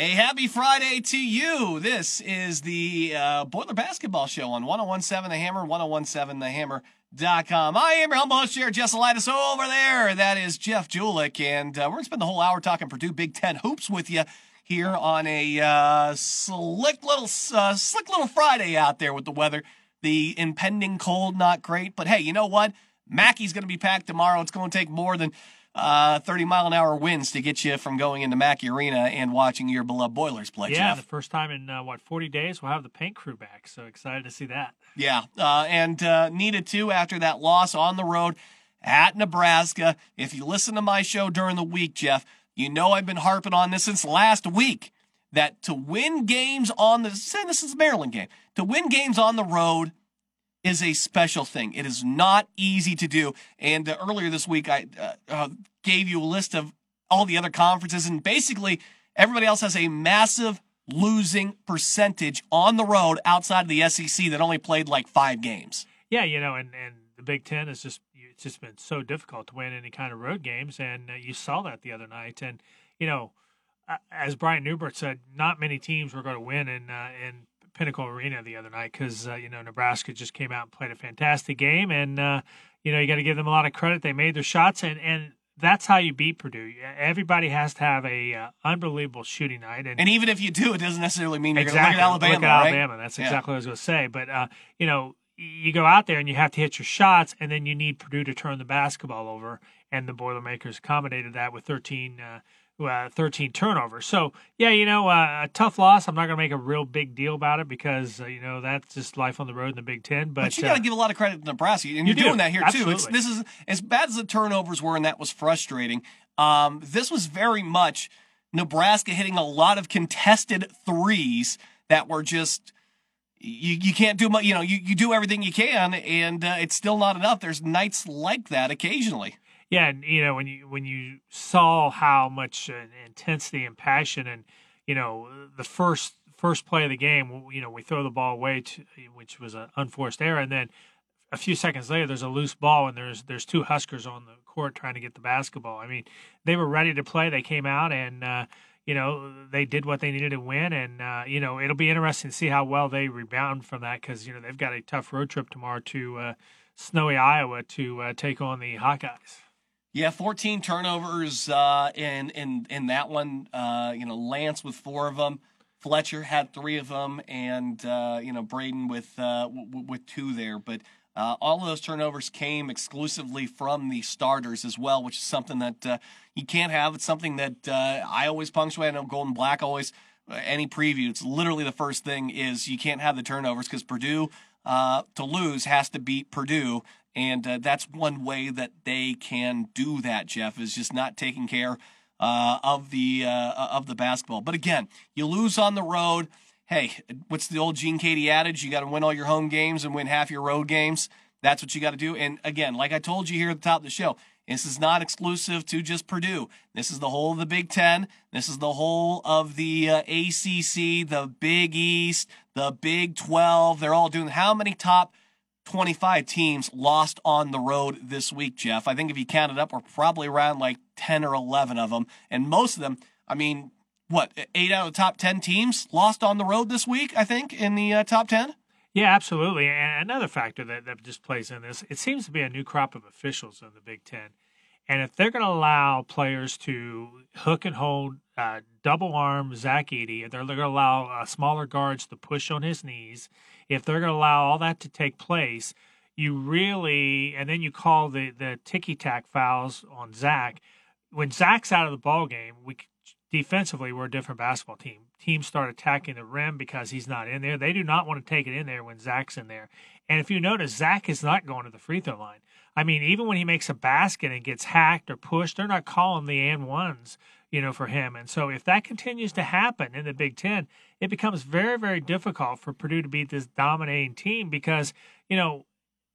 A happy Friday to you. This is the Boiler Basketball Show on 1017 The Hammer, 1017thehammer.com. I am your humble host, Jared Jesselitis. Over there, that is Jeff Julik, and we're going to spend the whole hour talking Purdue Big Ten hoops with you here on a slick little Friday out there with the weather. The impending cold, not great, but hey, you know what? Mackey's going to be packed tomorrow. It's going to take more than 30-mile-an-hour winds to get you from going into Mackey Arena and watching your beloved Boilers play, Jeff. The first time in, 40 days, we'll have the paint crew back, so excited to see that. Yeah, and needed to after that loss on the road at Nebraska. If you listen to my show during the week, Jeff, you know I've been harping on this since last week, that to win games on the – this is the Maryland game. To win games on the road is a special thing. It is not easy to do. And earlier this week, I gave you a list of all the other conferences, and basically everybody else has a massive losing percentage on the road outside of the SEC that only played like 5 games. Yeah, you know, and the Big Ten has just – it's just been so difficult to win any kind of road games, and you saw that the other night. And, you know, as Brian Newbert said, not many teams were going to win in Pinnacle Arena the other night because, you know, Nebraska just came out and played a fantastic game. And, you know, you got to give them a lot of credit. They made their shots, and that's how you beat Purdue. Everybody has to have a unbelievable shooting night. And even if you do, it doesn't necessarily mean you're going to look at Alabama. Right? That's exactly what I was going to say. But, you know, you go out there and you have to hit your shots, and then you need Purdue to turn the basketball over. And the Boilermakers accommodated that with 13 turnovers. So, yeah, you know, a tough loss. I'm not going to make a real big deal about it because, you know, that's just life on the road in the Big Ten. But you got to give a lot of credit to Nebraska, and you're doing that here, absolutely, too. This is as bad as the turnovers were, and that was frustrating. This was very much Nebraska hitting a lot of contested threes that were just you can't do much. You know, you do everything you can, and it's still not enough. There's nights like that occasionally. Yeah, and you know, when you saw how much intensity and passion, and you know, the first play of the game, you know, we throw the ball away, which was an unforced error, and then a few seconds later, there's a loose ball, and there's 2 Huskers on the court trying to get the basketball. I mean, they were ready to play. They came out, and you know, they did what they needed to win, and you know, it'll be interesting to see how well they rebound from that because you know they've got a tough road trip tomorrow to snowy Iowa to take on the Hawkeyes. Yeah, 14 turnovers in that one. You know, Lance with 4 of them, Fletcher had 3 of them, and you know, Braden with 2 there. But all of those turnovers came exclusively from the starters as well, which is something that you can't have. It's something that I always punctuate. I know Golden Black always any preview. It's literally the first thing is you can't have the turnovers because Purdue to lose has to beat Purdue. And that's one way that they can do that, Jeff, is just not taking care of the basketball. But again, you lose on the road. Hey, what's the old Gene Katie adage? You got to win all your home games and win half your road games. That's what you got to do. And again, like I told you here at the top of the show, this is not exclusive to just Purdue. This is the whole of the Big Ten. This is the whole of the ACC, the Big East, the Big 12. They're all doing how many top 25 teams lost on the road this week, Jeff. I think if you count it up, we're probably around like 10 or 11 of them. And most of them, I mean, what, 8 out of the top 10 teams lost on the road this week, I think, in the top 10? Yeah, absolutely. And another factor that just plays in this, it seems to be a new crop of officials in the Big Ten. And if they're going to allow players to hook and hold, double arm Zach Edey, if they're going to allow smaller guards to push on his knees, if they're going to allow all that to take place, you really, and then you call the ticky-tack fouls on Zach. When Zach's out of the ball game, defensively, we're a different basketball team. Teams start attacking the rim because he's not in there. They do not want to take it in there when Zach's in there. And if you notice, Zach is not going to the free throw line. I mean, even when he makes a basket and gets hacked or pushed, they're not calling the and ones, you know, for him. And so if that continues to happen in the Big Ten, it becomes very, very difficult for Purdue to beat this dominating team because, you know,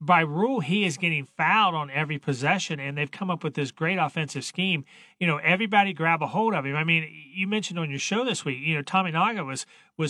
by rule, he is getting fouled on every possession, and they've come up with this great offensive scheme. you know, everybody grab a hold of him. I mean, you mentioned on your show this week, you know, Tominaga was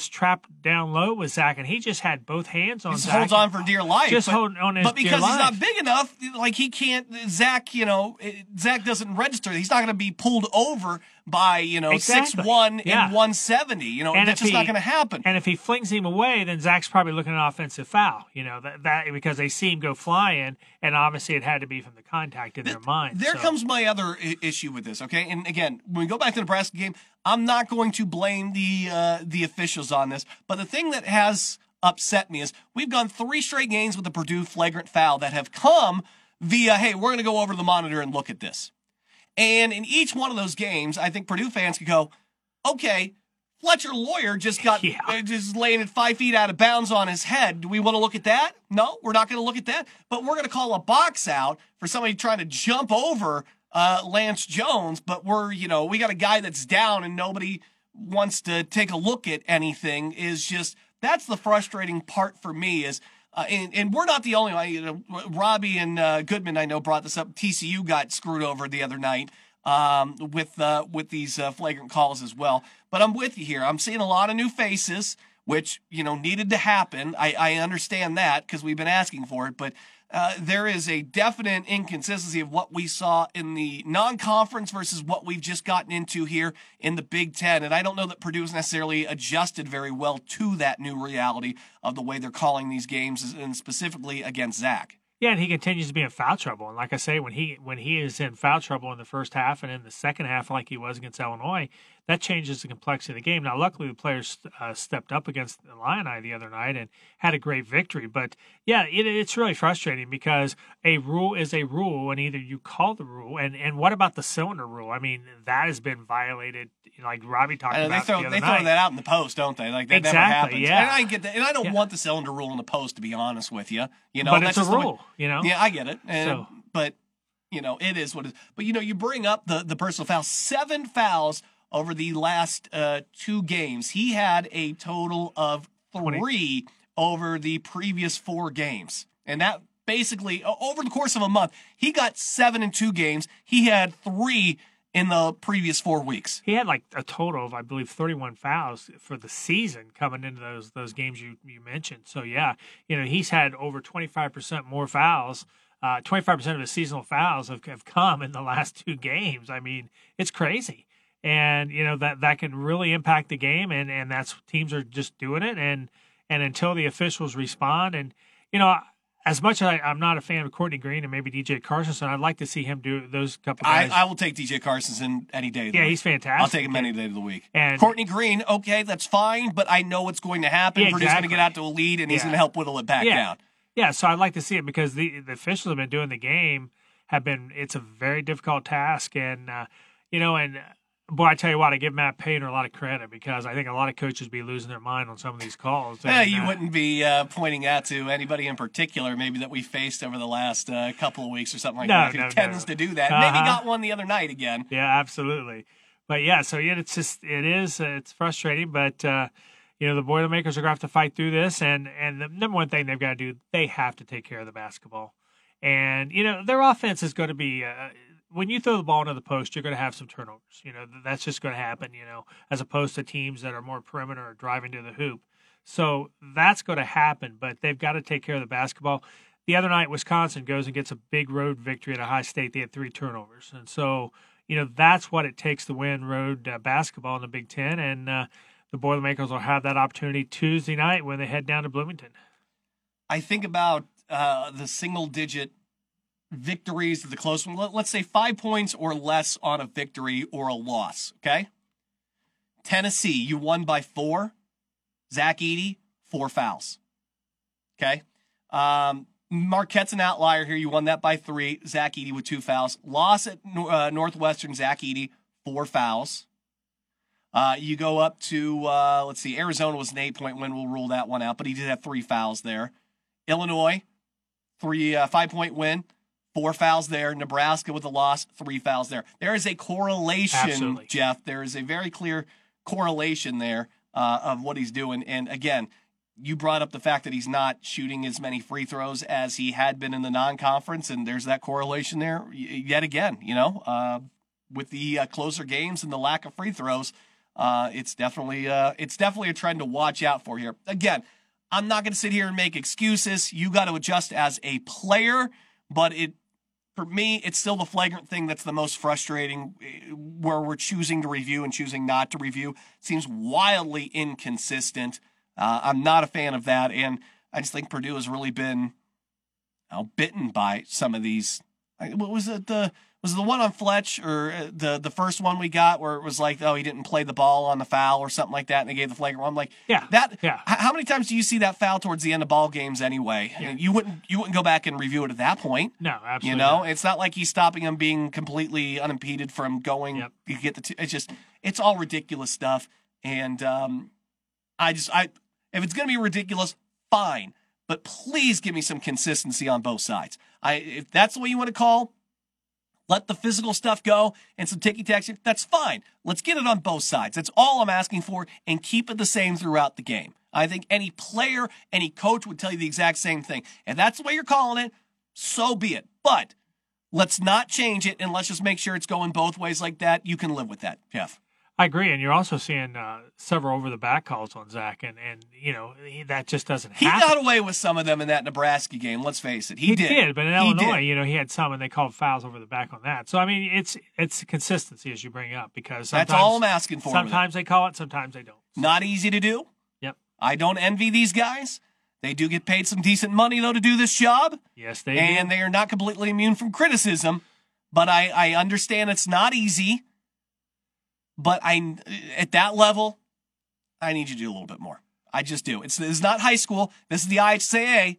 trapped down low with Zach, and he just had both hands on Zach. He holds on for dear life. Just holding on his dear life. But because he's not big enough, like he can't, Zach, you know, Zach doesn't register. He's not going to be pulled over by, you know, 6'1" and 170. You know, that's just not going to happen. And if he flings him away, then Zach's probably looking at an offensive foul, you know, that because they see him go flying, and obviously it had to be from the contact in their mind. There comes my other issue with this, okay? And again, when we go back to the Nebraska game, I'm not going to blame the officials on this, but the thing that has upset me is we've gone 3 straight games with the Purdue flagrant foul that have come via, hey, we're going to go over to the monitor and look at this. And in each one of those games, I think Purdue fans could go, okay, Fletcher Loyer just got just landed 5 feet out of bounds on his head. Do we want to look at that? No, we're not going to look at that, but we're going to call a box out for somebody trying to jump over Lance Jones, but we got a guy that's down and nobody wants to take a look at anything. Is just, that's the frustrating part for me is, and we're not the only one. You know, Robbie and Goodman, I know, brought this up. TCU got screwed over the other night with these flagrant calls as well. But I'm with you here. I'm seeing a lot of new faces, which, you know, needed to happen. I understand that because we've been asking for it, but there is a definite inconsistency of what we saw in the non-conference versus what we've just gotten into here in the Big Ten. And I don't know that Purdue's necessarily adjusted very well to that new reality of the way they're calling these games, and specifically against Zach. Yeah, and he continues to be in foul trouble. And like I say, when he is in foul trouble in the first half and in the second half like he was against Illinois, that changes the complexity of the game. Now, luckily, the players stepped up against the Illini the other night and had a great victory. But, yeah, it's really frustrating because a rule is a rule, and either you call the rule. And what about the cylinder rule? I mean, that has been violated, you know, like Robbie talked about the other night. They throw that out in the post, don't they? Like, that never happens. Yeah. And I get that. And I don't want the cylinder rule in the post, to be honest with you. You know, but that's it's a rule, you know? Yeah, I get it. And, so. But, you know, it is what it is. But, you know, you bring up the personal foul. 7 fouls over the last 2 games. He had a total of 3 over the previous 4 games. And that basically, over the course of a month, he got 7 in 2 games. He had 3 in the previous 4 weeks. He had like a total of, I believe, 31 fouls for the season coming into those games you mentioned. So, yeah, you know, he's had over 25% more fouls. 25% of his seasonal fouls have come in the last 2 games. I mean, it's crazy. And, you know, that can really impact the game, and that's, teams are just doing it, and until the officials respond. And, you know, as much as I'm not a fan of Courtney Green and maybe DJ Carstensen, I'd like to see him do those couple guys. I will take DJ Carstensen any day of the week. Yeah, he's fantastic. I'll take him any day of the week. And Courtney Green, okay, that's fine, but I know what's going to happen. Yeah, Purdue's going to get out to a lead, and he's going to help whittle it back down. Yeah, so I'd like to see it because the officials have been doing the game. It's a very difficult task, and, you know, and – boy, I tell you what, I give Matt Painter a lot of credit because I think a lot of coaches be losing their mind on some of these calls. Yeah, you wouldn't be pointing out to anybody in particular maybe that we faced over the last couple of weeks or something like that. He tends to do that. Maybe got one the other night again. Yeah, absolutely. But, yeah, so it's frustrating, but you know, the Boilermakers are going to have to fight through this, and the number one thing they've got to do, they have to take care of the basketball. And, you know, their offense is going to be when you throw the ball into the post, you're going to have some turnovers. You know, that's just going to happen, you know, as opposed to teams that are more perimeter or driving to the hoop. So that's going to happen, but they've got to take care of the basketball. The other night, Wisconsin goes and gets a big road victory at Ohio State. They had 3 turnovers. And so, you know, that's what it takes to win road basketball in the Big Ten. And the Boilermakers will have that opportunity Tuesday night when they head down to Bloomington. I think about the single-digit victories of the close one. Let's say 5 points or less on a victory or a loss. Okay. Tennessee, you won by 4. Zach Edey, 4 fouls. Okay. Marquette's an outlier here. You won that by 3. Zach Edey with 2 fouls. Loss at Northwestern. Zach Edey, 4 fouls. You go up to let's see. Arizona was an 8-point win. We'll rule that one out, but he did have 3 fouls there. Illinois, 5-point win. 4 fouls there. Nebraska with a loss, 3 fouls there. There is a correlation, absolutely, Jeff. There is a very clear correlation there of what he's doing. And, again, you brought up the fact that he's not shooting as many free throws as he had been in the non-conference, and there's that correlation there yet again, you know. with the closer games and the lack of free throws, it's definitely a trend to watch out for here. Again, I'm not going to sit here and make excuses. You got to adjust as a player, but for me, it's still the flagrant thing that's the most frustrating, where we're choosing to review and choosing not to review. It seems wildly inconsistent. I'm not a fan of that, and I just think Purdue has really been bitten by some of these. What was it? Was it the one on Fletch, or the first one we got where it was like, oh, he didn't play the ball on the foul or something like that, and they gave the flagrant one? I'm like, yeah, that. Yeah. How many times do you see that foul towards the end of ball games anyway? Yeah. I mean, you wouldn't go back and review it at that point. No, absolutely. You know, It's not like he's stopping him being completely unimpeded from going. Yep. You get the. It's just, it's all ridiculous stuff, and if it's gonna be ridiculous, fine. But please give me some consistency on both sides. If that's the way you want to call, let the physical stuff go and some ticky-tacks, that's fine. Let's get it on both sides. That's all I'm asking for, and keep it the same throughout the game. I think any player, any coach would tell you the exact same thing. If that's the way you're calling it, so be it. But let's not change it, and let's just make sure it's going both ways like that. You can live with that, Jeff. I agree, and you're also seeing several over-the-back calls on Zach, and you know that just doesn't happen. He got away with some of them in that Nebraska game, let's face it. He did, but in Illinois, you know, he had some, and they called fouls over the back on that. So, I mean, it's consistency, as you bring up, because that's all I'm asking for. Sometimes they call it, sometimes they don't. Not easy to do. Yep. I don't envy these guys. They do get paid some decent money, though, to do this job. Yes, they do. And they are not completely immune from criticism, but I understand it's not easy. But at that level, I need you to do a little bit more. I just do. It's not high school. This is the IHCA.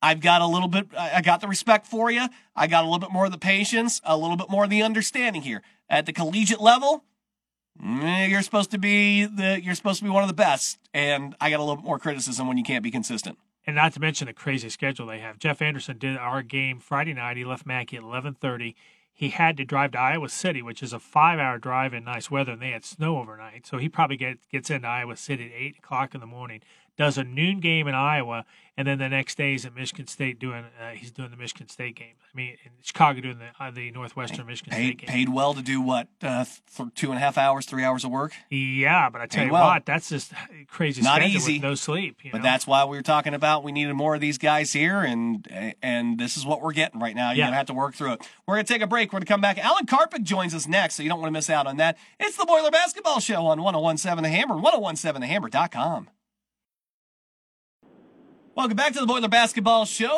I've got a little bit. I got the respect for you. I got a little bit more of the patience, a little bit more of the understanding here. At the collegiate level, you're supposed to be one of the best, and I got a little bit more criticism when you can't be consistent. And not to mention the crazy schedule they have. Jeff Anderson did our game Friday night. He left Mackey at 11:30. He had to drive to Iowa City, which is a 5-hour drive in nice weather, and they had snow overnight. So he probably gets into Iowa City at 8 o'clock in the morning, does a noon game in Iowa, and then the next day is at Michigan State he's doing the Michigan State game. I mean, in Chicago doing the Northwestern Michigan State game. Paid well to do what, 2.5 hours, 3 hours of work? Yeah, but I tell you what, that's just crazy. Not easy. With no sleep. You know? But that's why we were talking about we needed more of these guys here, and this is what we're getting right now. You're going to have to work through it. We're going to take a break. We're going to come back. Alan Karpick joins us next, so you don't want to miss out on that. It's the Boiler Basketball Show on 1017 The Hammer, 1017thehammer.com. Welcome back to the Boiler Basketball Show,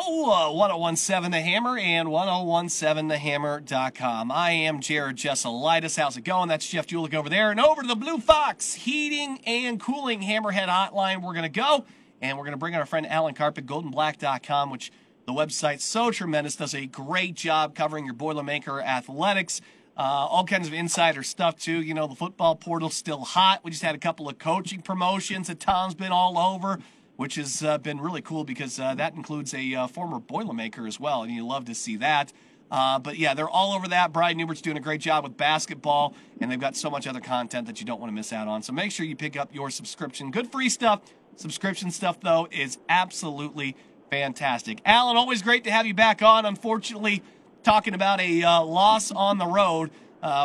1017 The Hammer and 1017thehammer.com. I am Jared Jesselitis. How's it going? That's Jeff Julik over there. And over to the Blue Fox Heating and Cooling Hammerhead Hotline. We're going to go, and we're going to bring in our friend Alan Karpick, GoldenBlack.com, which the website's so tremendous, does a great job covering your Boilermaker athletics. All kinds of insider stuff, too. You know, the football portal's still hot. We just had a couple of coaching promotions that Tom's been all over, which has been really cool because that includes a former Boilermaker as well, and you love to see that. But, yeah, they're all over that. Brian Newbert's doing a great job with basketball, and they've got so much other content that you don't want to miss out on. So make sure you pick up your subscription. Good free stuff. Subscription stuff, though, is absolutely fantastic. Alan, always great to have you back on. Unfortunately, talking about a loss on the road,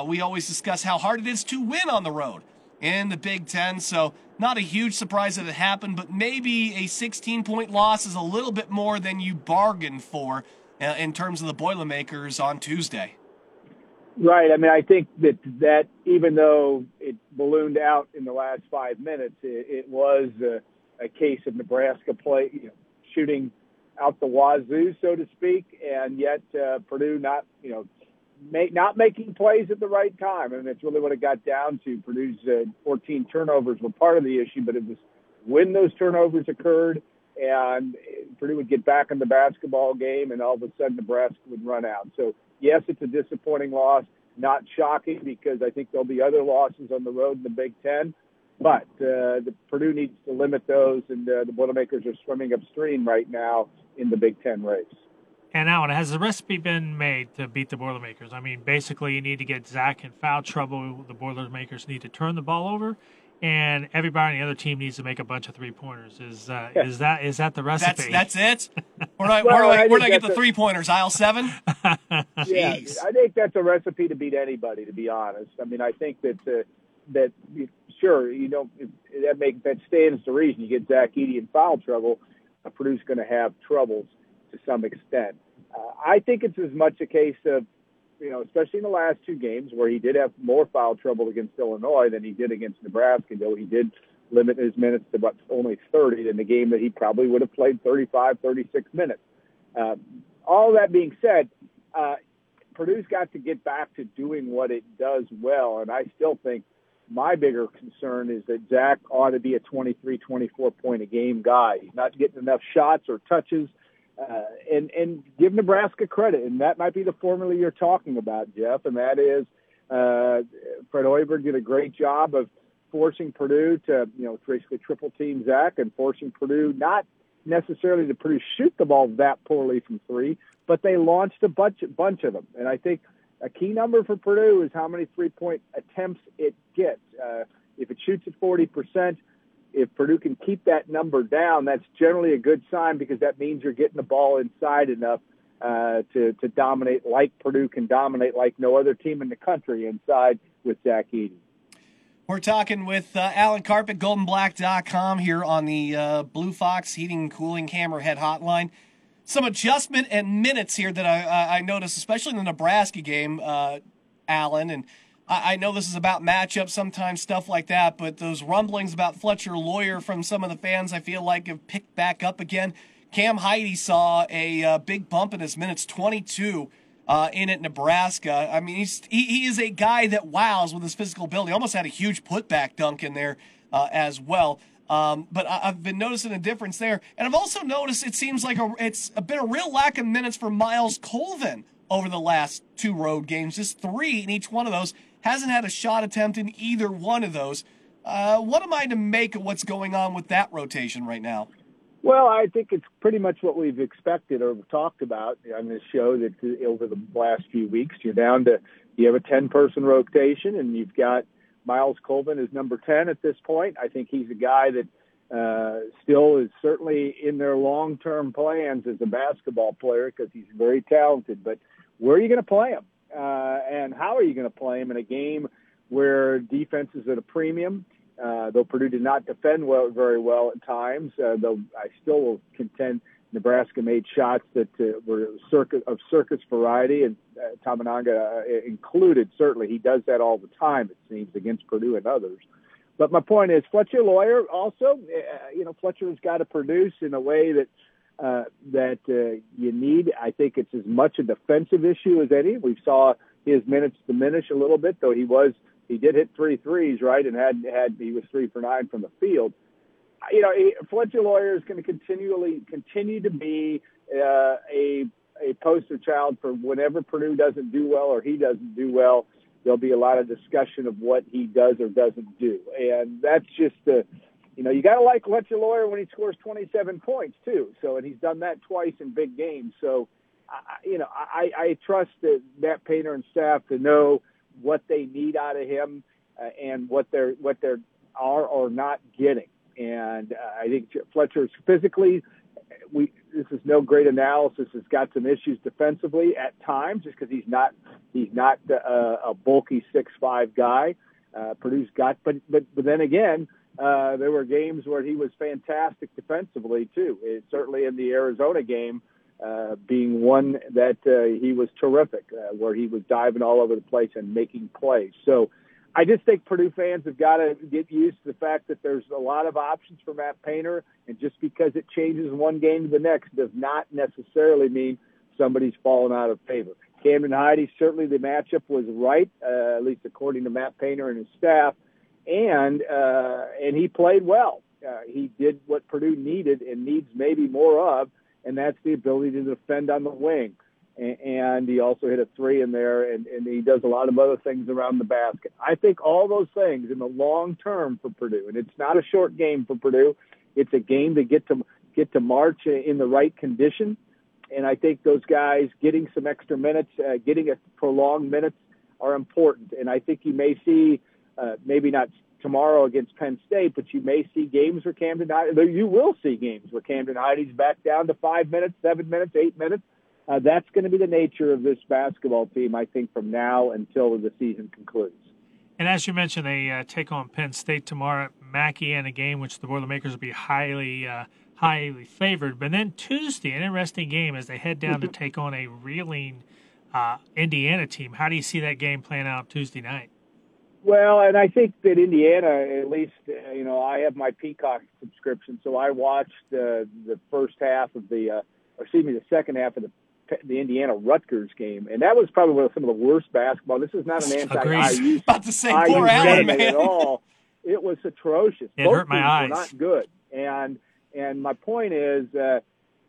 we always discuss how hard it is to win on the road in the Big Ten, so not a huge surprise that it happened, but maybe a 16-point loss is a little bit more than you bargained for in terms of the Boilermakers on Tuesday. Right. I mean, I think that even though it ballooned out in the last 5 minutes, it was a case of Nebraska play, shooting out the wazoo, so to speak, and yet Purdue not, not making plays at the right time. I mean, that's really what it got down to. Purdue's 14 turnovers were part of the issue, but it was when those turnovers occurred and Purdue would get back in the basketball game, and all of a sudden Nebraska would run out. So, yes, it's a disappointing loss. Not shocking, because I think there'll be other losses on the road in the Big Ten, but the Purdue needs to limit those, and the Boilermakers are swimming upstream right now in the Big Ten race. And Alan, has the recipe been made to beat the Boilermakers? I mean, basically, you need to get Zach in foul trouble. The Boilermakers need to turn the ball over, and everybody on the other team needs to make a bunch of three-pointers. Is that the recipe? That's it? We're not getting the three-pointers, aisle seven? Yeah, I think that's a recipe to beat anybody, to be honest. I mean, I think that sure, you know, that stands to reason. You get Zach Edey in foul trouble, Purdue's going to have troubles to some extent. I think it's as much a case of, you know, especially in the last two games where he did have more foul trouble against Illinois than he did against Nebraska, though he did limit his minutes to about only 30 in the game that he probably would have played 35, 36 minutes. All that being said, Purdue's got to get back to doing what it does well, and I still think my bigger concern is that Zach ought to be a 23, 24-point-a-game guy. He's not getting enough shots or touches. And give Nebraska credit, and that might be the formula you're talking about, Jeff, and that is Fred Hoiberg did a great job of forcing Purdue to, you know, basically triple-team Zach and forcing Purdue not necessarily to Purdue shoot the ball that poorly from three, but they launched a bunch of them. And I think a key number for Purdue is how many three-point attempts it gets. If it shoots at 40%, if Purdue can keep that number down, that's generally a good sign because that means you're getting the ball inside enough to dominate like Purdue can dominate like no other team in the country inside with Zach Edey. We're talking with Alan Karpick, GoldenBlack.com, here on the Blue Fox Heating and Cooling Hammerhead Hotline. Some adjustment and minutes here that I noticed, especially in the Nebraska game, Alan, and I know this is about matchups, sometimes stuff like that, but those rumblings about Fletcher Loyer from some of the fans I feel like have picked back up again. Cam Heidi saw a big bump in his minutes, 22 in at Nebraska. I mean, he is a guy that wows with his physical ability. Almost had a huge putback dunk in there as well. But I've been noticing a difference there. And I've also noticed it seems like it's been a real lack of minutes for Miles Colvin over the last two road games, just three in each one of those. Hasn't had a shot attempt in either one of those. What am I to make of what's going on with that rotation right now? Well, I think it's pretty much what we've expected or talked about on this show that over the last few weeks. You're down to you have a 10-person rotation, and you've got Miles Colvin is number 10 at this point. I think he's a guy that still is certainly in their long-term plans as a basketball player because he's very talented. But where are you going to play him? And how are you going to play him in a game where defense is at a premium? Though Purdue did not defend very well at times, though I still will contend Nebraska made shots that were of circus variety, and Tominaga included, certainly. He does that all the time, it seems, against Purdue and others. But my point is, Fletcher Loyer also, you know, Fletcher's got to produce in a way that you need. I think it's as much a defensive issue as any. We saw his minutes diminish a little bit, though he did hit three threes, right, and he was 3 for 9 from the field. You know, Fletcher Loyer is going to continue to be a poster child for whenever Purdue doesn't do well or he doesn't do well. There'll be a lot of discussion of what he does or doesn't do, and that's just the. You know, you got to like Fletcher Loyer when he scores 27 points, too. So, and he's done that twice in big games. So, I trust that Matt Painter and staff to know what they need out of him and what they are or not getting. And I think Fletcher's physically, this is no great analysis. He's got some issues defensively at times just because he's not a bulky 6'5" guy. Purdue's got, but then again. There were games where he was fantastic defensively, too. Certainly in the Arizona game being one that he was terrific, where he was diving all over the place and making plays. So I just think Purdue fans have got to get used to the fact that there's a lot of options for Matt Painter, and just because it changes one game to the next does not necessarily mean somebody's fallen out of favor. Cameron Heidi, certainly the matchup was right, at least according to Matt Painter and his staff. And he played well. He did what Purdue needed and needs maybe more of, and that's the ability to defend on the wing. And he also hit a three in there, and he does a lot of other things around the basket. I think all those things in the long term for Purdue, and it's not a short game for Purdue. It's a game to get to March in the right condition, and I think those guys getting some extra minutes, getting a prolonged minutes are important. And I think you may see maybe not tomorrow against Penn State, but you may see games where Camden Heidi, you will see games where Camden Heidi's back down to 5 minutes, 7 minutes, 8 minutes. That's going to be the nature of this basketball team, I think, from now until the season concludes. And as you mentioned, they take on Penn State tomorrow at Mackey in a game which the Boilermakers will be highly favored. But then Tuesday, an interesting game as they head down to take on a reeling Indiana team. How do you see that game playing out Tuesday night? Well, and I think that Indiana, at least, you know, I have my Peacock subscription, so I watched the second half of the Indiana Rutgers game, and that was probably one of some of the worst basketball. This is not an anti-IU sentiment at all. It was atrocious. It hurt my eyes. Not good. And my point is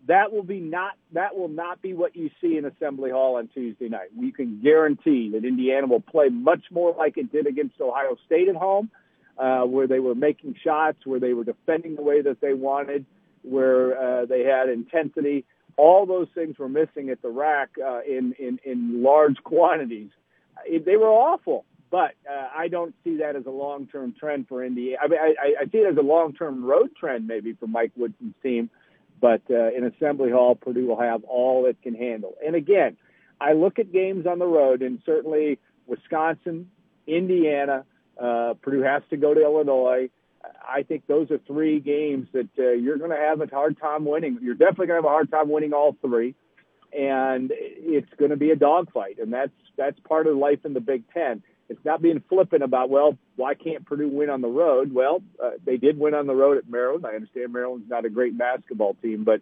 that will not be what you see in Assembly Hall on Tuesday night. We can guarantee that Indiana will play much more like it did against Ohio State at home, where they were making shots, where they were defending the way that they wanted, where they had intensity. All those things were missing at the rack in large quantities. They were awful, but I don't see that as a long-term trend for Indiana. I mean, I see it as a long-term road trend maybe for Mike Woodson's team, but in Assembly Hall, Purdue will have all it can handle. And again, I look at games on the road, and certainly Wisconsin, Indiana, Purdue has to go to Illinois. I think those are three games that you're going to have a hard time winning. You're definitely going to have a hard time winning all three, and it's going to be a dogfight, and that's part of life in the Big Ten. It's not being flippant about, well, why can't Purdue win on the road? Well, they did win on the road at Maryland. I understand Maryland's not a great basketball team, but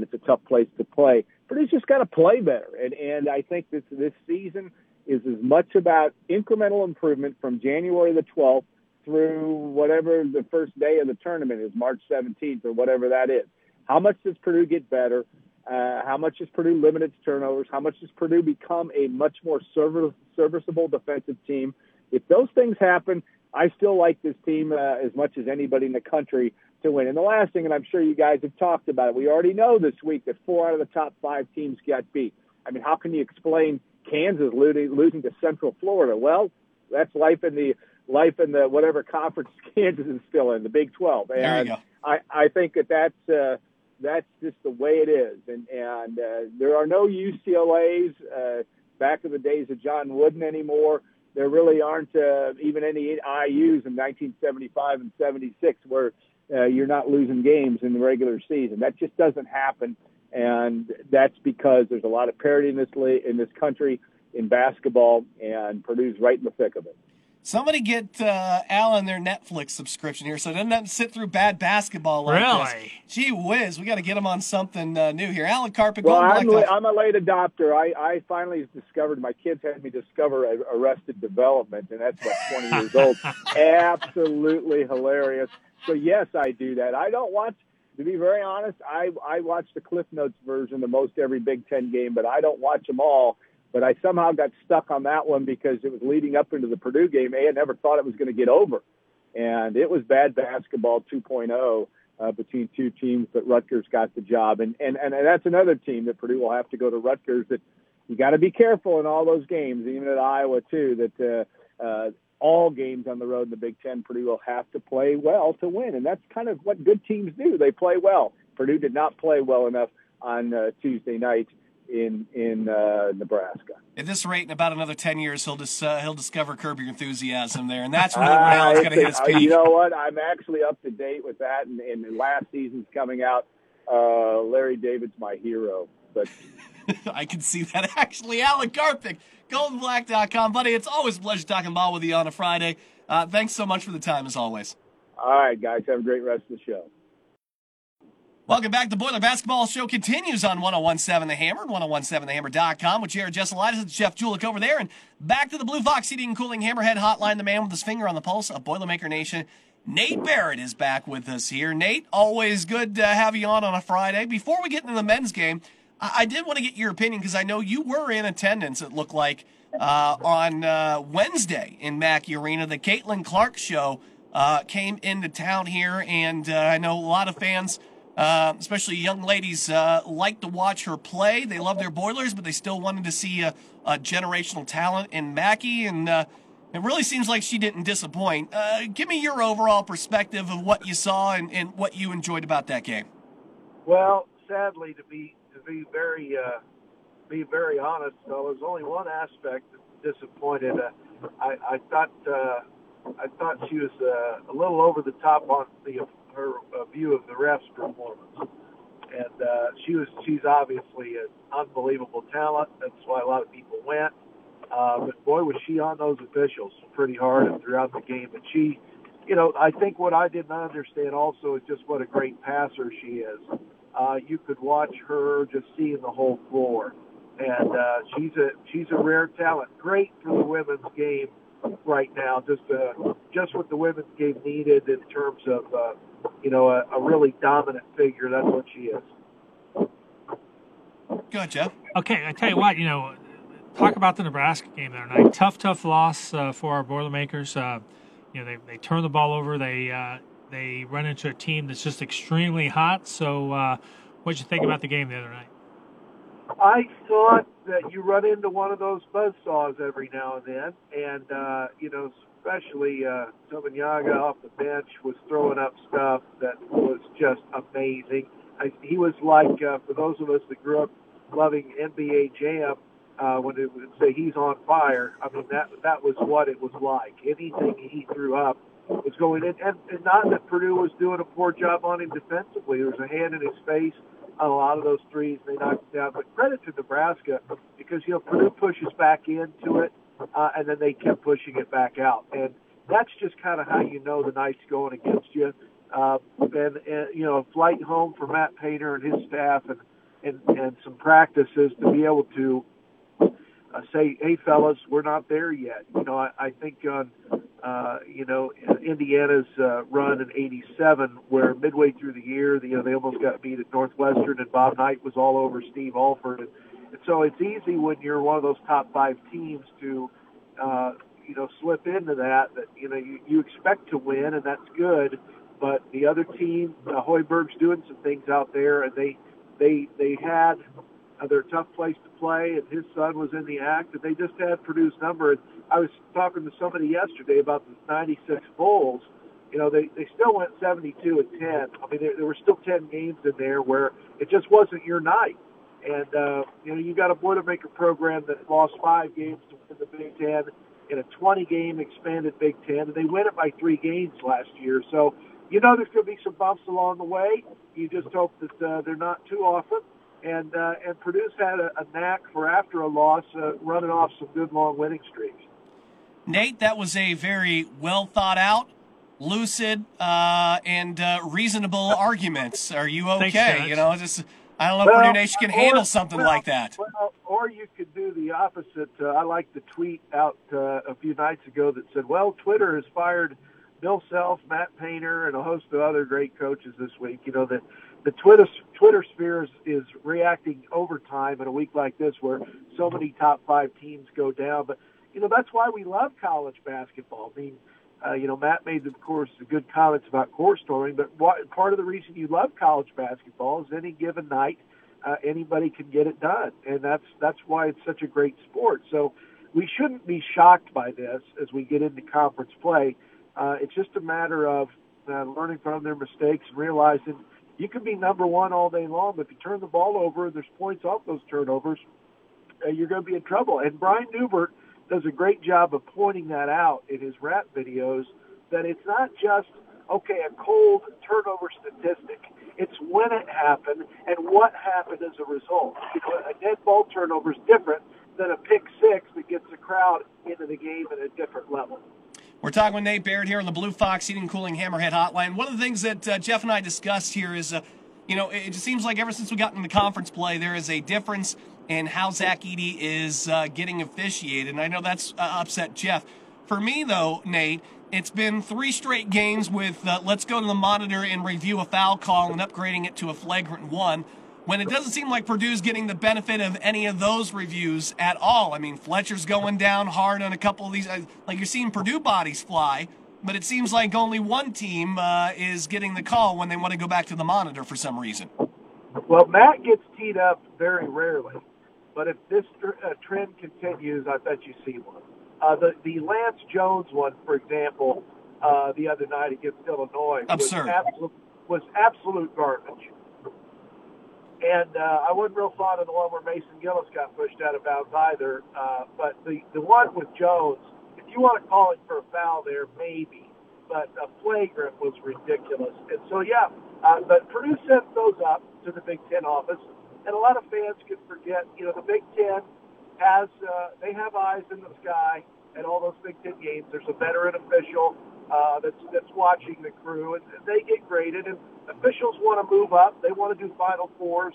it's a tough place to play. Purdue's just got to play better, and I think this season is as much about incremental improvement from January the 12th through whatever the first day of the tournament is, March 17th or whatever that is. How much does Purdue get better? How much does Purdue limit its turnovers? How much does Purdue become a much more serviceable defensive team? If those things happen, I still like this team as much as anybody in the country to win. And the last thing, and I'm sure you guys have talked about it, we already know this week that 4 out of the top 5 teams got beat. I mean, how can you explain Kansas losing to Central Florida? Well, that's life in the whatever conference Kansas is still in, the Big 12. And there you go. I think that's just the way it is. And there are no UCLAs back in the days of John Wooden anymore. There really aren't even any IUs in 1975 and 76 where you're not losing games in the regular season. That just doesn't happen. And that's because there's a lot of parity in this country in basketball, and Purdue's right in the thick of it. Somebody get Alan their Netflix subscription here so he doesn't have to sit through bad basketball like this. Gee whiz, we got to get him on something new here. Alan Karpick. Well, I'm a late adopter. I finally discovered, my kids had me discover Arrested Development, and that's about 20 years old. Absolutely hilarious. So, yes, I do that. I don't watch, to be very honest, I watch the Cliff Notes version of most every Big Ten game, but I don't watch them all. But I somehow got stuck on that one because it was leading up into the Purdue game. I never thought it was going to get over. And it was bad basketball 2.0 between two teams, but Rutgers got the job. And that's another team that Purdue will have to go to Rutgers, that you got to be careful in all those games, even at Iowa too, that all games on the road in the Big Ten, Purdue will have to play well to win. And that's kind of what good teams do. They play well. Purdue did not play well enough on Tuesday night in Nebraska. At this rate, in about another 10 years, he'll discover Curb Your Enthusiasm there, and that's really where Alan's going to hit his peak. You know what? I'm actually up to date with that, and last season's coming out. Larry David's my hero. But I can see that, actually. Alan Karpick, GoldenBlack.com. Buddy, it's always a pleasure talking ball with you on a Friday. Thanks so much for the time, as always. All right, guys. Have a great rest of the show. Welcome back. The Boiler Basketball Show continues on 1017 The Hammer, 1017thehammer.com with Jared Jesselitis and Jeff Julik over there. And back to the Blue Fox Heating and Cooling Hammerhead Hotline, the man with his finger on the pulse of Boilermaker Nation. Nate Barrett is back with us here. Nate, always good to have you on a Friday. Before we get into the men's game, I did want to get your opinion because I know you were in attendance, it looked like, on Wednesday in Mackey Arena, the Caitlin Clark show came into town here. And I know a lot of fans... especially young ladies like to watch her play. They love their Boilers, but they still wanted to see a generational talent in Mackey. And It really seems like she didn't disappoint. Give me your overall perspective of what you saw and what you enjoyed about that game. Well, sadly, to be very honest, there was only one aspect that disappointed. I thought she was a little over the top on her view of the ref's performance, and she's obviously an unbelievable talent. That's why a lot of people went. But boy, was she on those officials pretty hard and throughout the game. And she, you know, I think what I did not understand also is just what a great passer she is. You could watch her just seeing the whole floor, and she's a rare talent. Great for the women's game right now. Just what the women's game needed in terms of a really dominant figure. That's what she is. Gotcha. Okay, I tell you what, Talk about the Nebraska game the other night. Tough loss for our Boilermakers. They turn the ball over. They run into a team that's just extremely hot. So what did you think about the game the other night? I thought that you run into one of those buzzsaws every now and then. And, especially Tominaga off the bench was throwing up stuff that was just amazing. He was like, for those of us that grew up loving NBA Jam, when it would say he's on fire, I mean, that was what it was like. Anything he threw up was going in. And not that Purdue was doing a poor job on him defensively. There was a hand in his face on a lot of those threes. They knocked it down. But credit to Nebraska because, Purdue pushes back into it, and then they kept pushing it back out. And that's just kind of how the night's going against you. And flight home for Matt Painter and his staff and some practices to be able to say, hey, fellas, we're not there yet. I think on, Indiana's run in 87, where midway through the year, they almost got beat at Northwestern, and Bob Knight was all over Steve Alford. And so it's easy when you're one of those top five teams to, slip into that, you expect to win, and that's good. But the other team, Hoiberg's doing some things out there, and they had – they're a tough place to play, and his son was in the act, and they just had Purdue's number. And I was talking to somebody yesterday about the 96 Bulls. They still went 72-10. I mean, there were still 10 games in there where it just wasn't your night. And, you got a Boilermaker program that lost 5 games to win the Big Ten in a 20-game expanded Big Ten, and they win it by 3 games last year. So, there's going to be some bumps along the way. You just hope that they're not too often. And Purdue's had a knack for after a loss, running off some good long winning streaks. Nate, that was a very well thought out, lucid, and reasonable arguments. Are you okay? Thanks, I don't know if Purdue Nation can handle something like that. Well, or you could do the opposite. I liked the tweet out a few nights ago that said, well, Twitter has fired Bill Self, Matt Painter, and a host of other great coaches this week. The Twitter sphere is reacting overtime in a week like this where so many top five teams go down. But, that's why we love college basketball. I mean, Matt made, of course, good comments about core storming, but part of the reason you love college basketball is any given night, anybody can get it done. And that's why it's such a great sport. So we shouldn't be shocked by this as we get into conference play. It's just a matter of learning from their mistakes and realizing you can be number one all day long, but if you turn the ball over and there's points off those turnovers, you're going to be in trouble. And Brian Newbert does a great job of pointing that out in his rap videos, that it's not just, a cold turnover statistic. It's when it happened and what happened as a result. A dead ball turnover is different than a pick six that gets the crowd into the game at a different level. We're talking with Nate Barrett here on the Blue Fox Heating and Cooling Hammerhead Hotline. One of the things that Jeff and I discussed here is, it just seems like ever since we got into conference play, there is a difference in how Zach Edey is getting officiated, and I know that's upset Jeff. For me, though, Nate, it's been 3 straight games with let's go to the monitor and review a foul call and upgrading it to a flagrant one, when it doesn't seem like Purdue's getting the benefit of any of those reviews at all. I mean, Fletcher's going down hard on a couple of these. Like, you're seeing Purdue bodies fly, but it seems like only one team is getting the call when they want to go back to the monitor for some reason. Well, Matt gets teed up very rarely, but if this trend continues, I bet you see one. The Lance Jones one, for example, the other night against Illinois was absolute garbage. And I wasn't real fond of the one where Mason Gillis got pushed out of bounds either. But the one with Jones, if you want to call it for a foul there, maybe. But a flagrant was ridiculous. And so, yeah, but Purdue sent those up to the Big Ten office. And a lot of fans can forget, you know, the Big Ten has, they have eyes in the sky and all those Big Ten games. There's a veteran official that's watching the crew, and they get graded. And officials want to move up. They want to do Final Fours.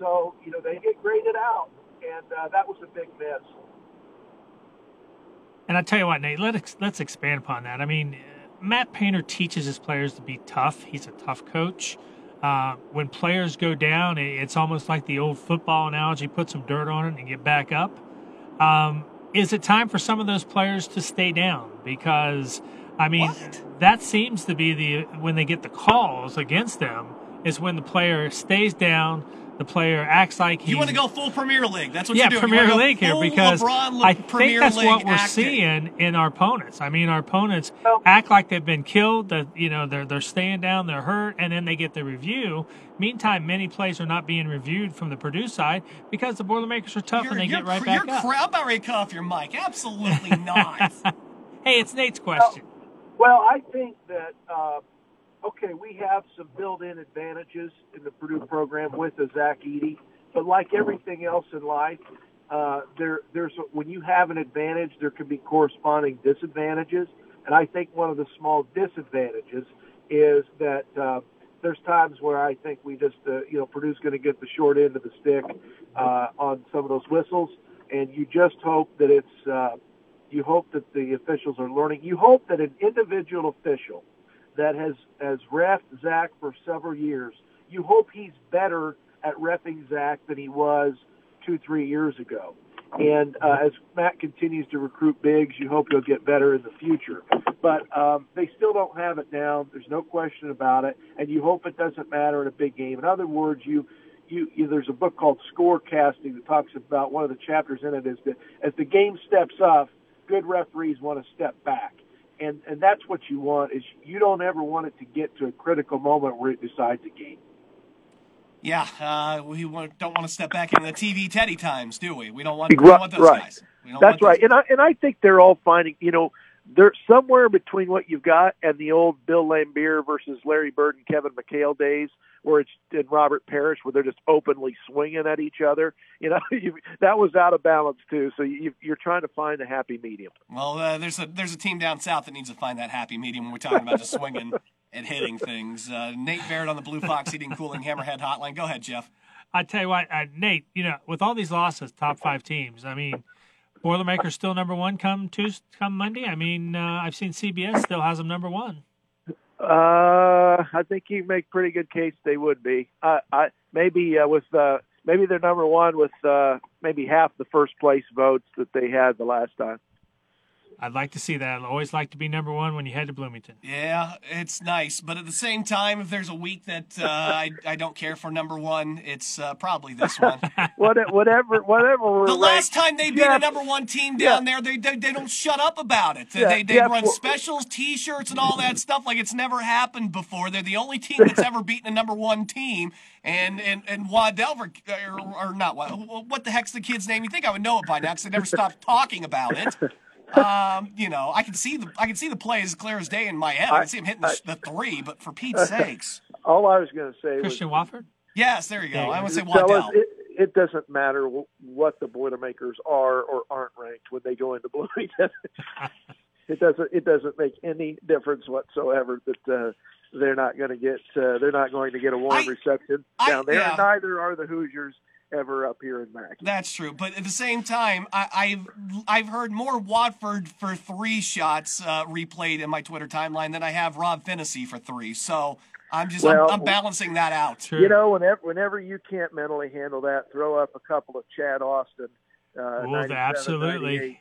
So, you know, they get graded out. And that was a big miss. And I tell you what, Nate, let's expand upon that. I mean, Matt Painter teaches his players to be tough. He's a tough coach. When players go down, it's almost like the old football analogy, put some dirt on it and get back up. Is it time for some of those players to stay down? Because, I mean, that seems to be when they get the calls against them is when the player stays down, the player acts like he's... You want to go full Premier League. That's what you're doing. Premier League here, because I think that's what we're seeing in our opponents. I mean, our opponents act like they've been killed, that, you know, they're staying down, they're hurt, and then they get the review. Meantime, many plays are not being reviewed from the Purdue side because the Boilermakers are tough and they get right back up. You're about ready to cut off your mic. Absolutely not. Hey, it's Nate's question. Well, I think that... okay, we have some built-in advantages in the Purdue program with a Zach Edey, but like everything else in life, when you have an advantage, there can be corresponding disadvantages, and I think one of the small disadvantages is that there's times where I think we just, Purdue's going to get the short end of the stick on some of those whistles, and you just hope that you hope that the officials are learning. You hope that an individual official that has reffed Zach for several years, you hope he's better at reffing Zach than he was 2-3 years ago. And as Matt continues to recruit bigs, you hope he'll get better in the future. But they still don't have it down. There's no question about it. And you hope it doesn't matter in a big game. In other words, you there's a book called Scorecasting that talks about, one of the chapters in it is that as the game steps up, good referees want to step back. And that's what you want, is you don't ever want it to get to a critical moment where it decides a game. Yeah, we don't want to step back into the TV Teddy times, do we? We don't want those guys. That's right. And I think they're all finding, they're somewhere between what you've got and the old Bill Lambier versus Larry Bird and Kevin McHale days, where it's in Robert Parrish, where they're just openly swinging at each other. That was out of balance too. So you're trying to find a happy medium. Well, there's a team down south that needs to find that happy medium when we're talking about just swinging and hitting things. Nate Barrett on the Blue Fox Heating Cooling Hammerhead Hotline. Go ahead, Jeff. I tell you what, Nate. With all these losses, top five teams. I mean, Boilermakers still number one come Monday. I mean, I've seen CBS still has them number one. I think you make pretty good case they would be. Maybe they're number one with maybe half the first place votes that they had the last time. I'd like to see that. I always like to be number one when you head to Bloomington. Yeah, it's nice. But at the same time, if there's a week that I don't care for number one, it's probably this one. Whatever. We're the last time they beat a number one team down there, they don't shut up about it. They run specials, T-shirts, and all that stuff like it's never happened before. They're the only team that's ever beaten a number one team. And Waddell, or not, what the heck's the kid's name? You'd think I would know it by now because they never stopped talking about it. I can see the play as clear as day in my head. I can see him hitting the three, but for Pete's sakes. All I was going to say was... Christian Wofford? Yes, there you go. I want to say Waddell. It doesn't matter what the Boilermakers are or aren't ranked when they go into Bloomington. It doesn't make any difference whatsoever that they're not going to get a warm reception down there. Yeah. Neither are the Hoosiers ever up here in Mackey. That's true. But at the same time, I've heard more Watford for three shots replayed in my Twitter timeline than I have Rob Finnessy for three. So I'm balancing that out. Whenever you can't mentally handle that, throw up a couple of Chad Austin. Absolutely.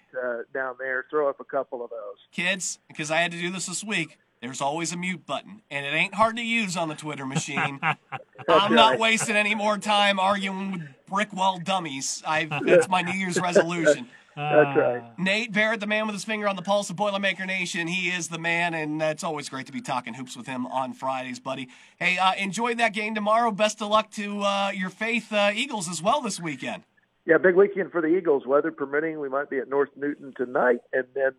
Down there, throw up a couple of those. Kids, because I had to do this week, there's always a mute button, and it ain't hard to use on the Twitter machine. I'm not wasting any more time arguing with Brickwell dummies. That's my New Year's resolution. That's right. Nate Barrett, the man with his finger on the pulse of Boilermaker Nation. He is the man, and it's always great to be talking hoops with him on Fridays, buddy. Hey, enjoy that game tomorrow. Best of luck to your faith Eagles as well this weekend. Yeah, big weekend for the Eagles. Weather permitting, we might be at North Newton tonight, and then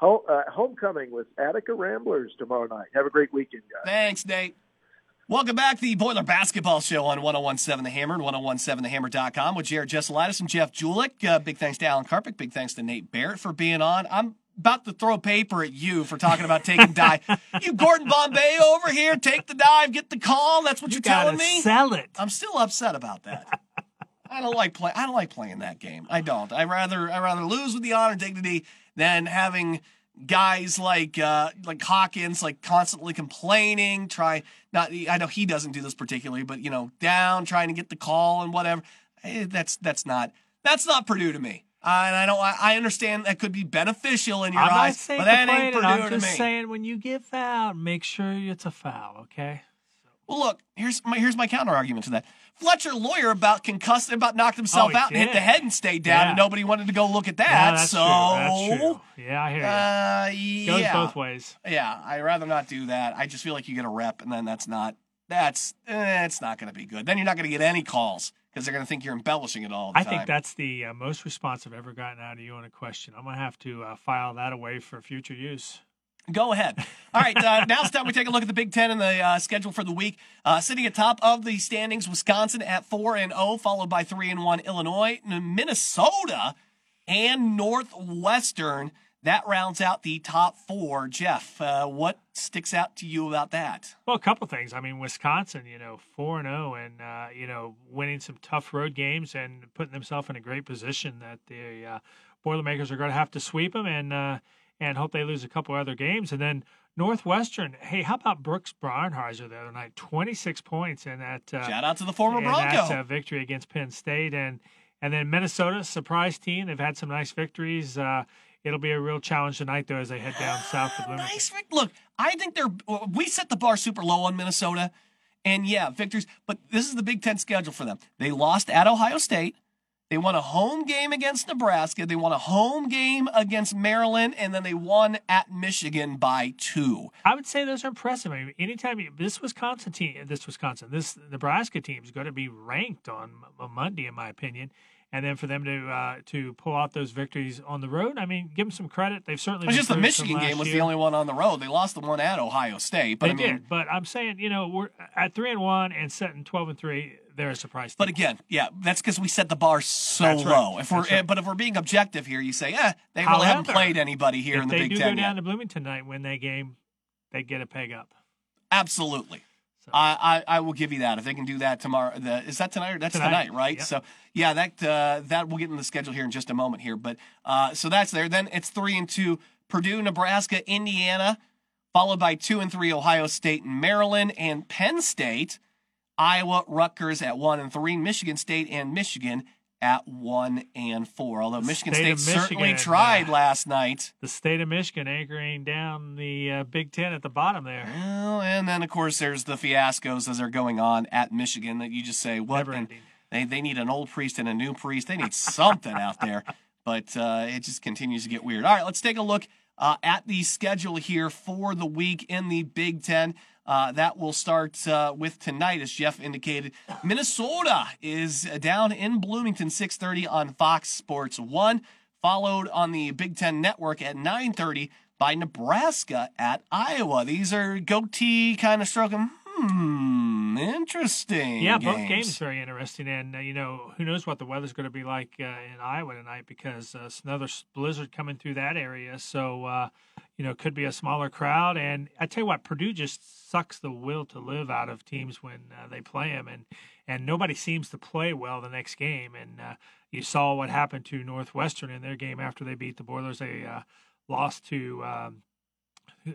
homecoming with Attica Ramblers tomorrow night. Have a great weekend, guys. Thanks, Nate. Welcome back to the Boiler Basketball Show on 1017 The Hammer and 1017thehammer.com with Jared Jesselitis and Jeff Julik. Big thanks to Alan Karpick. Big thanks to Nate Barrett for being on. I'm about to throw paper at you for talking about taking dive. You Gordon Bombay over here, take the dive, get the call. That's what you're telling me? Sell it. I'm still upset about that. I don't like playing that game. I don't. I rather lose with the honor and dignity than having guys like Hawkins constantly complaining. I know he doesn't do this particularly, but down trying to get the call and whatever. That's not Purdue to me. And I understand that could be beneficial in your eyes, but that ain't Purdue to me. I'm just saying, when you get fouled, make sure it's a foul, okay? Well, look, here's my counter argument to that. Fletcher Loyer knocked himself out and hit the head and stayed down, and nobody wanted to go look at that. That's true. Yeah, I hear you. Goes both ways. Yeah, I'd rather not do that. I just feel like you get a rep, and then it's not going to be good. Then you're not going to get any calls because they're going to think you're embellishing it all the time. I think that's the most response I've ever gotten out of you on a question. I'm going to have to file that away for future use. Go ahead. All right, now it's time we take a look at the Big Ten and the schedule for the week. Sitting atop of the standings, Wisconsin at 4-0, followed by 3-1 Illinois, Minnesota, and Northwestern. That rounds out the top four. Jeff, what sticks out to you about that? Well, a couple things. I mean, Wisconsin, 4-0 and, winning some tough road games and putting themselves in a great position that the Boilermakers are going to have to sweep them and hope they lose a couple other games. And then Northwestern, hey, how about Brooks Braunheiser the other night? 26 points in that shout out to the former Bronco. That victory against Penn State. And then Minnesota, surprise team. They've had some nice victories. It'll be a real challenge tonight, though, as they head down south to Bloomington. Nice. Look, I think we set the bar super low on Minnesota. And, yeah, victories. But this is the Big Ten schedule for them. They lost at Ohio State. They won a home game against Nebraska. They won a home game against Maryland, and then they won at Michigan by 2. I would say those are impressive. I mean, anytime this Nebraska team is going to be ranked on Monday, in my opinion. And then for them to pull out those victories on the road, I mean, give them some credit. They've certainly. It's just the Michigan game was the only one on the road. They lost the one at Ohio State, but they did. But I'm saying, we're at 3-1 and setting 12-3. They're a surprise. But again, yeah, that's because we set the bar so low. But if we're being objective here, you say, they really haven't played anybody here in the Big Ten. If they do go down to Bloomington tonight, win that game, they get a peg up. Absolutely. So. I will give you that. If they can do that tomorrow. Is that tonight? That's tonight, right? Yep. So, yeah, that we'll get into the schedule here in just a moment here. But so that's there. Then it's 3-2 Purdue, Nebraska, Indiana, followed by 2-3 Ohio State and Maryland, and Penn State, Iowa, Rutgers at 1-3, Michigan State and Michigan at 1-4. Although Michigan State certainly tried last night. The state of Michigan anchoring down the Big Ten at the bottom there. Well, and then, of course, there's the fiascos as they're going on at Michigan that you just say, what? They need an old priest and a new priest. They need something out there. But it just continues to get weird. All right, let's take a look at the schedule here for the week in the Big Ten. That will start with tonight, as Jeff indicated. Minnesota is down in Bloomington, 6:30 on Fox Sports 1, followed on the Big Ten Network at 9:30 by Nebraska at Iowa. These are goatee kind of stroking. Interesting. Yeah, both games very interesting. And, who knows what the weather's going to be like in Iowa tonight because it's another blizzard coming through that area. So, could be a smaller crowd. And I tell you what, Purdue just sucks the will to live out of teams when they play them. And nobody seems to play well the next game. And you saw what happened to Northwestern in their game after they beat the Boilers. They lost to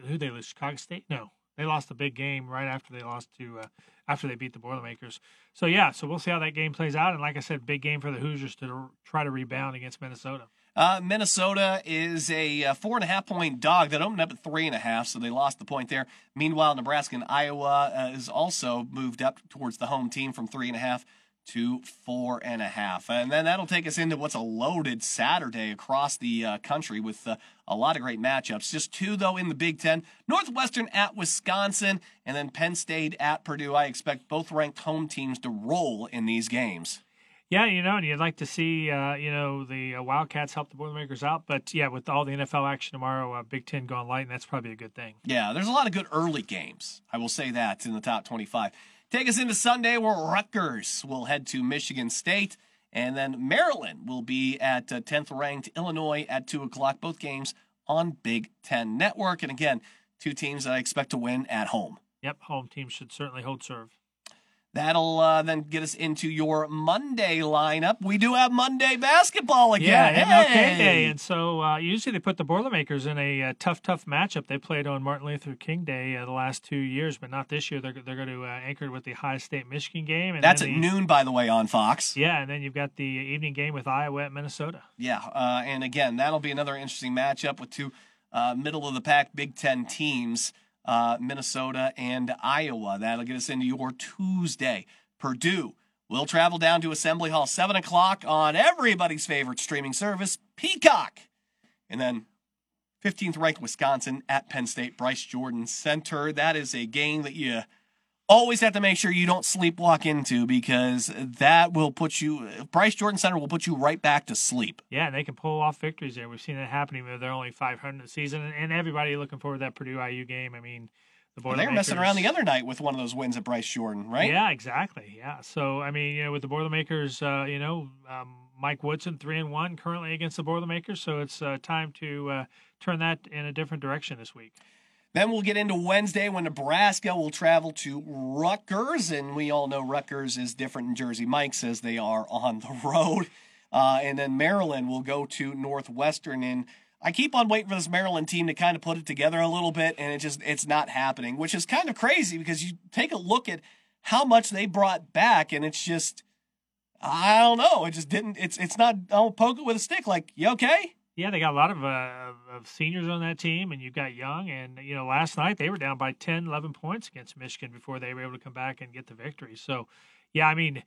who they lose? Chicago State? No. They lost a big game right after they lost to after they beat the Boilermakers. So, yeah, we'll see how that game plays out. And like I said, big game for the Hoosiers to try to rebound against Minnesota. Minnesota is a 4.5-point dog that opened up at 3.5, so they lost the point there. Meanwhile, Nebraska and Iowa is also moved up towards the home team from 3.5 to 4.5. And then that'll take us into what's a loaded Saturday across the country with a lot of great matchups. Just two, though, in the Big Ten. Northwestern at Wisconsin and then Penn State at Purdue. I expect both ranked home teams to roll in these games. Yeah, you know, and you'd like to see, the Wildcats help the Boilermakers out. But, yeah, with all the NFL action tomorrow, Big Ten gone light, and that's probably a good thing. Yeah, there's a lot of good early games. I will say that in the top 25. Take us into Sunday, where Rutgers will head to Michigan State, and then Maryland will be at 10th-ranked Illinois at 2 o'clock, both games on Big Ten Network. And, again, two teams that I expect to win at home. Yep, home teams should certainly hold serve. That'll then get us into your Monday lineup. We do have Monday basketball again. Yeah, MLK Day. And so usually they put the Boilermakers in a tough matchup. They played on Martin Luther King Day the last 2 years, but not this year. They're going to anchor it with the Ohio State-Michigan game. And that's at noon, by the way, on Fox. Yeah, and then you've got the evening game with Iowa at Minnesota. Yeah, and again, that'll be another interesting matchup with two middle-of-the-pack Big Ten teams. Minnesota and Iowa. That'll get us into your Tuesday. Purdue will travel down to Assembly Hall, 7 o'clock on everybody's favorite streaming service, Peacock. And then 15th-ranked Wisconsin at Penn State, Bryce Jordan Center. That is a game that you always have to make sure you don't sleepwalk into, because that will put you – Bryce Jordan Center will put you right back to sleep. Yeah, and they can pull off victories there. We've seen that happening. They're only 500 this season, and everybody looking forward to that Purdue-IU game. I mean, the Boilermakers – they were messing around the other night with one of those wins at Bryce Jordan, right? Yeah, exactly, yeah. So, I mean, with the Boilermakers, Mike Woodson, 3-1 currently against the Boilermakers, so it's time to turn that in a different direction this week. Then we'll get into Wednesday, when Nebraska will travel to Rutgers. And we all know Rutgers is different than Jersey Mike's, as they are on the road. And then Maryland will go to Northwestern. And I keep on waiting for this Maryland team to kind of put it together a little bit, and it's not happening, which is kind of crazy because you take a look at how much they brought back, and it's just, I don't know. It just didn't, it's not, I'll poke it with a stick. Like, you okay? Yeah, they got a lot of seniors on that team, and you've got young. And, last night they were down by 10, 11 points against Michigan before they were able to come back and get the victory. So, yeah, I mean,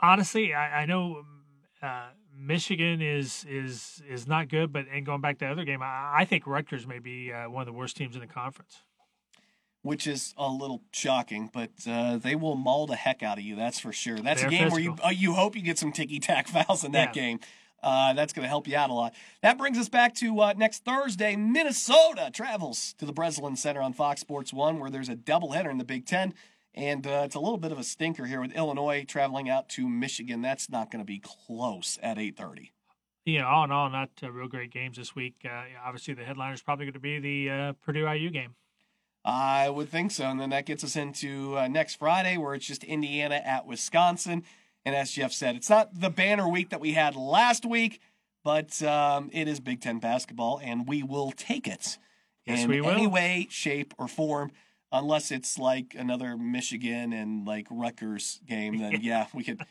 honestly, I know Michigan is not good, but and going back to the other game, I think Rutgers may be one of the worst teams in the conference. Which is a little shocking, but they will maul the heck out of you, that's for sure. That's a game physical. Where you hope you get some ticky-tack fouls in that game. That's going to help you out a lot. That brings us back to next Thursday. Minnesota travels to the Breslin Center on Fox Sports 1, where there's a doubleheader in the Big Ten. And it's a little bit of a stinker here with Illinois traveling out to Michigan. That's not going to be close at 8:30. Yeah, all in all, not real great games this week. Obviously, the headliner is probably going to be the Purdue-IU game. I would think so. And then that gets us into next Friday, where it's just Indiana at Wisconsin. And as Jeff said, it's not the banner week that we had last week, but it is Big Ten basketball, and we will take it in any way, shape, or form, unless it's like another Michigan and like Rutgers game. Then, yeah, we could.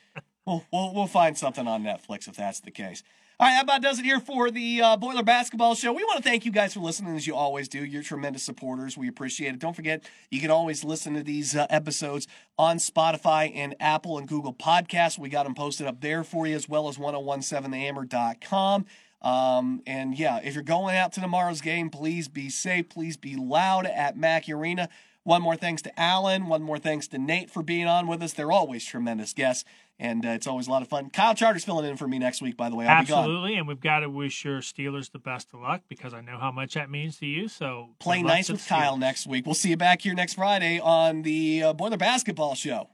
We'll find something on Netflix if that's the case. All right, that about does it here for the Boiler Basketball Show. We want to thank you guys for listening, as you always do. You're tremendous supporters. We appreciate it. Don't forget, you can always listen to these episodes on Spotify and Apple and Google Podcasts. We got them posted up there for you, as well as 1017thehammer.com. And, yeah, if you're going out to tomorrow's game, please be safe. Please be loud at Mackey Arena. One more thanks to Alan. One more thanks to Nate for being on with us. They're always tremendous guests, and it's always a lot of fun. Kyle Charter's filling in for me next week, by the way. I'll absolutely be gone. And we've got to wish your Steelers the best of luck, because I know how much that means to you. So play nice with Kyle next week. We'll see you back here next Friday on the Boiler Basketball Show.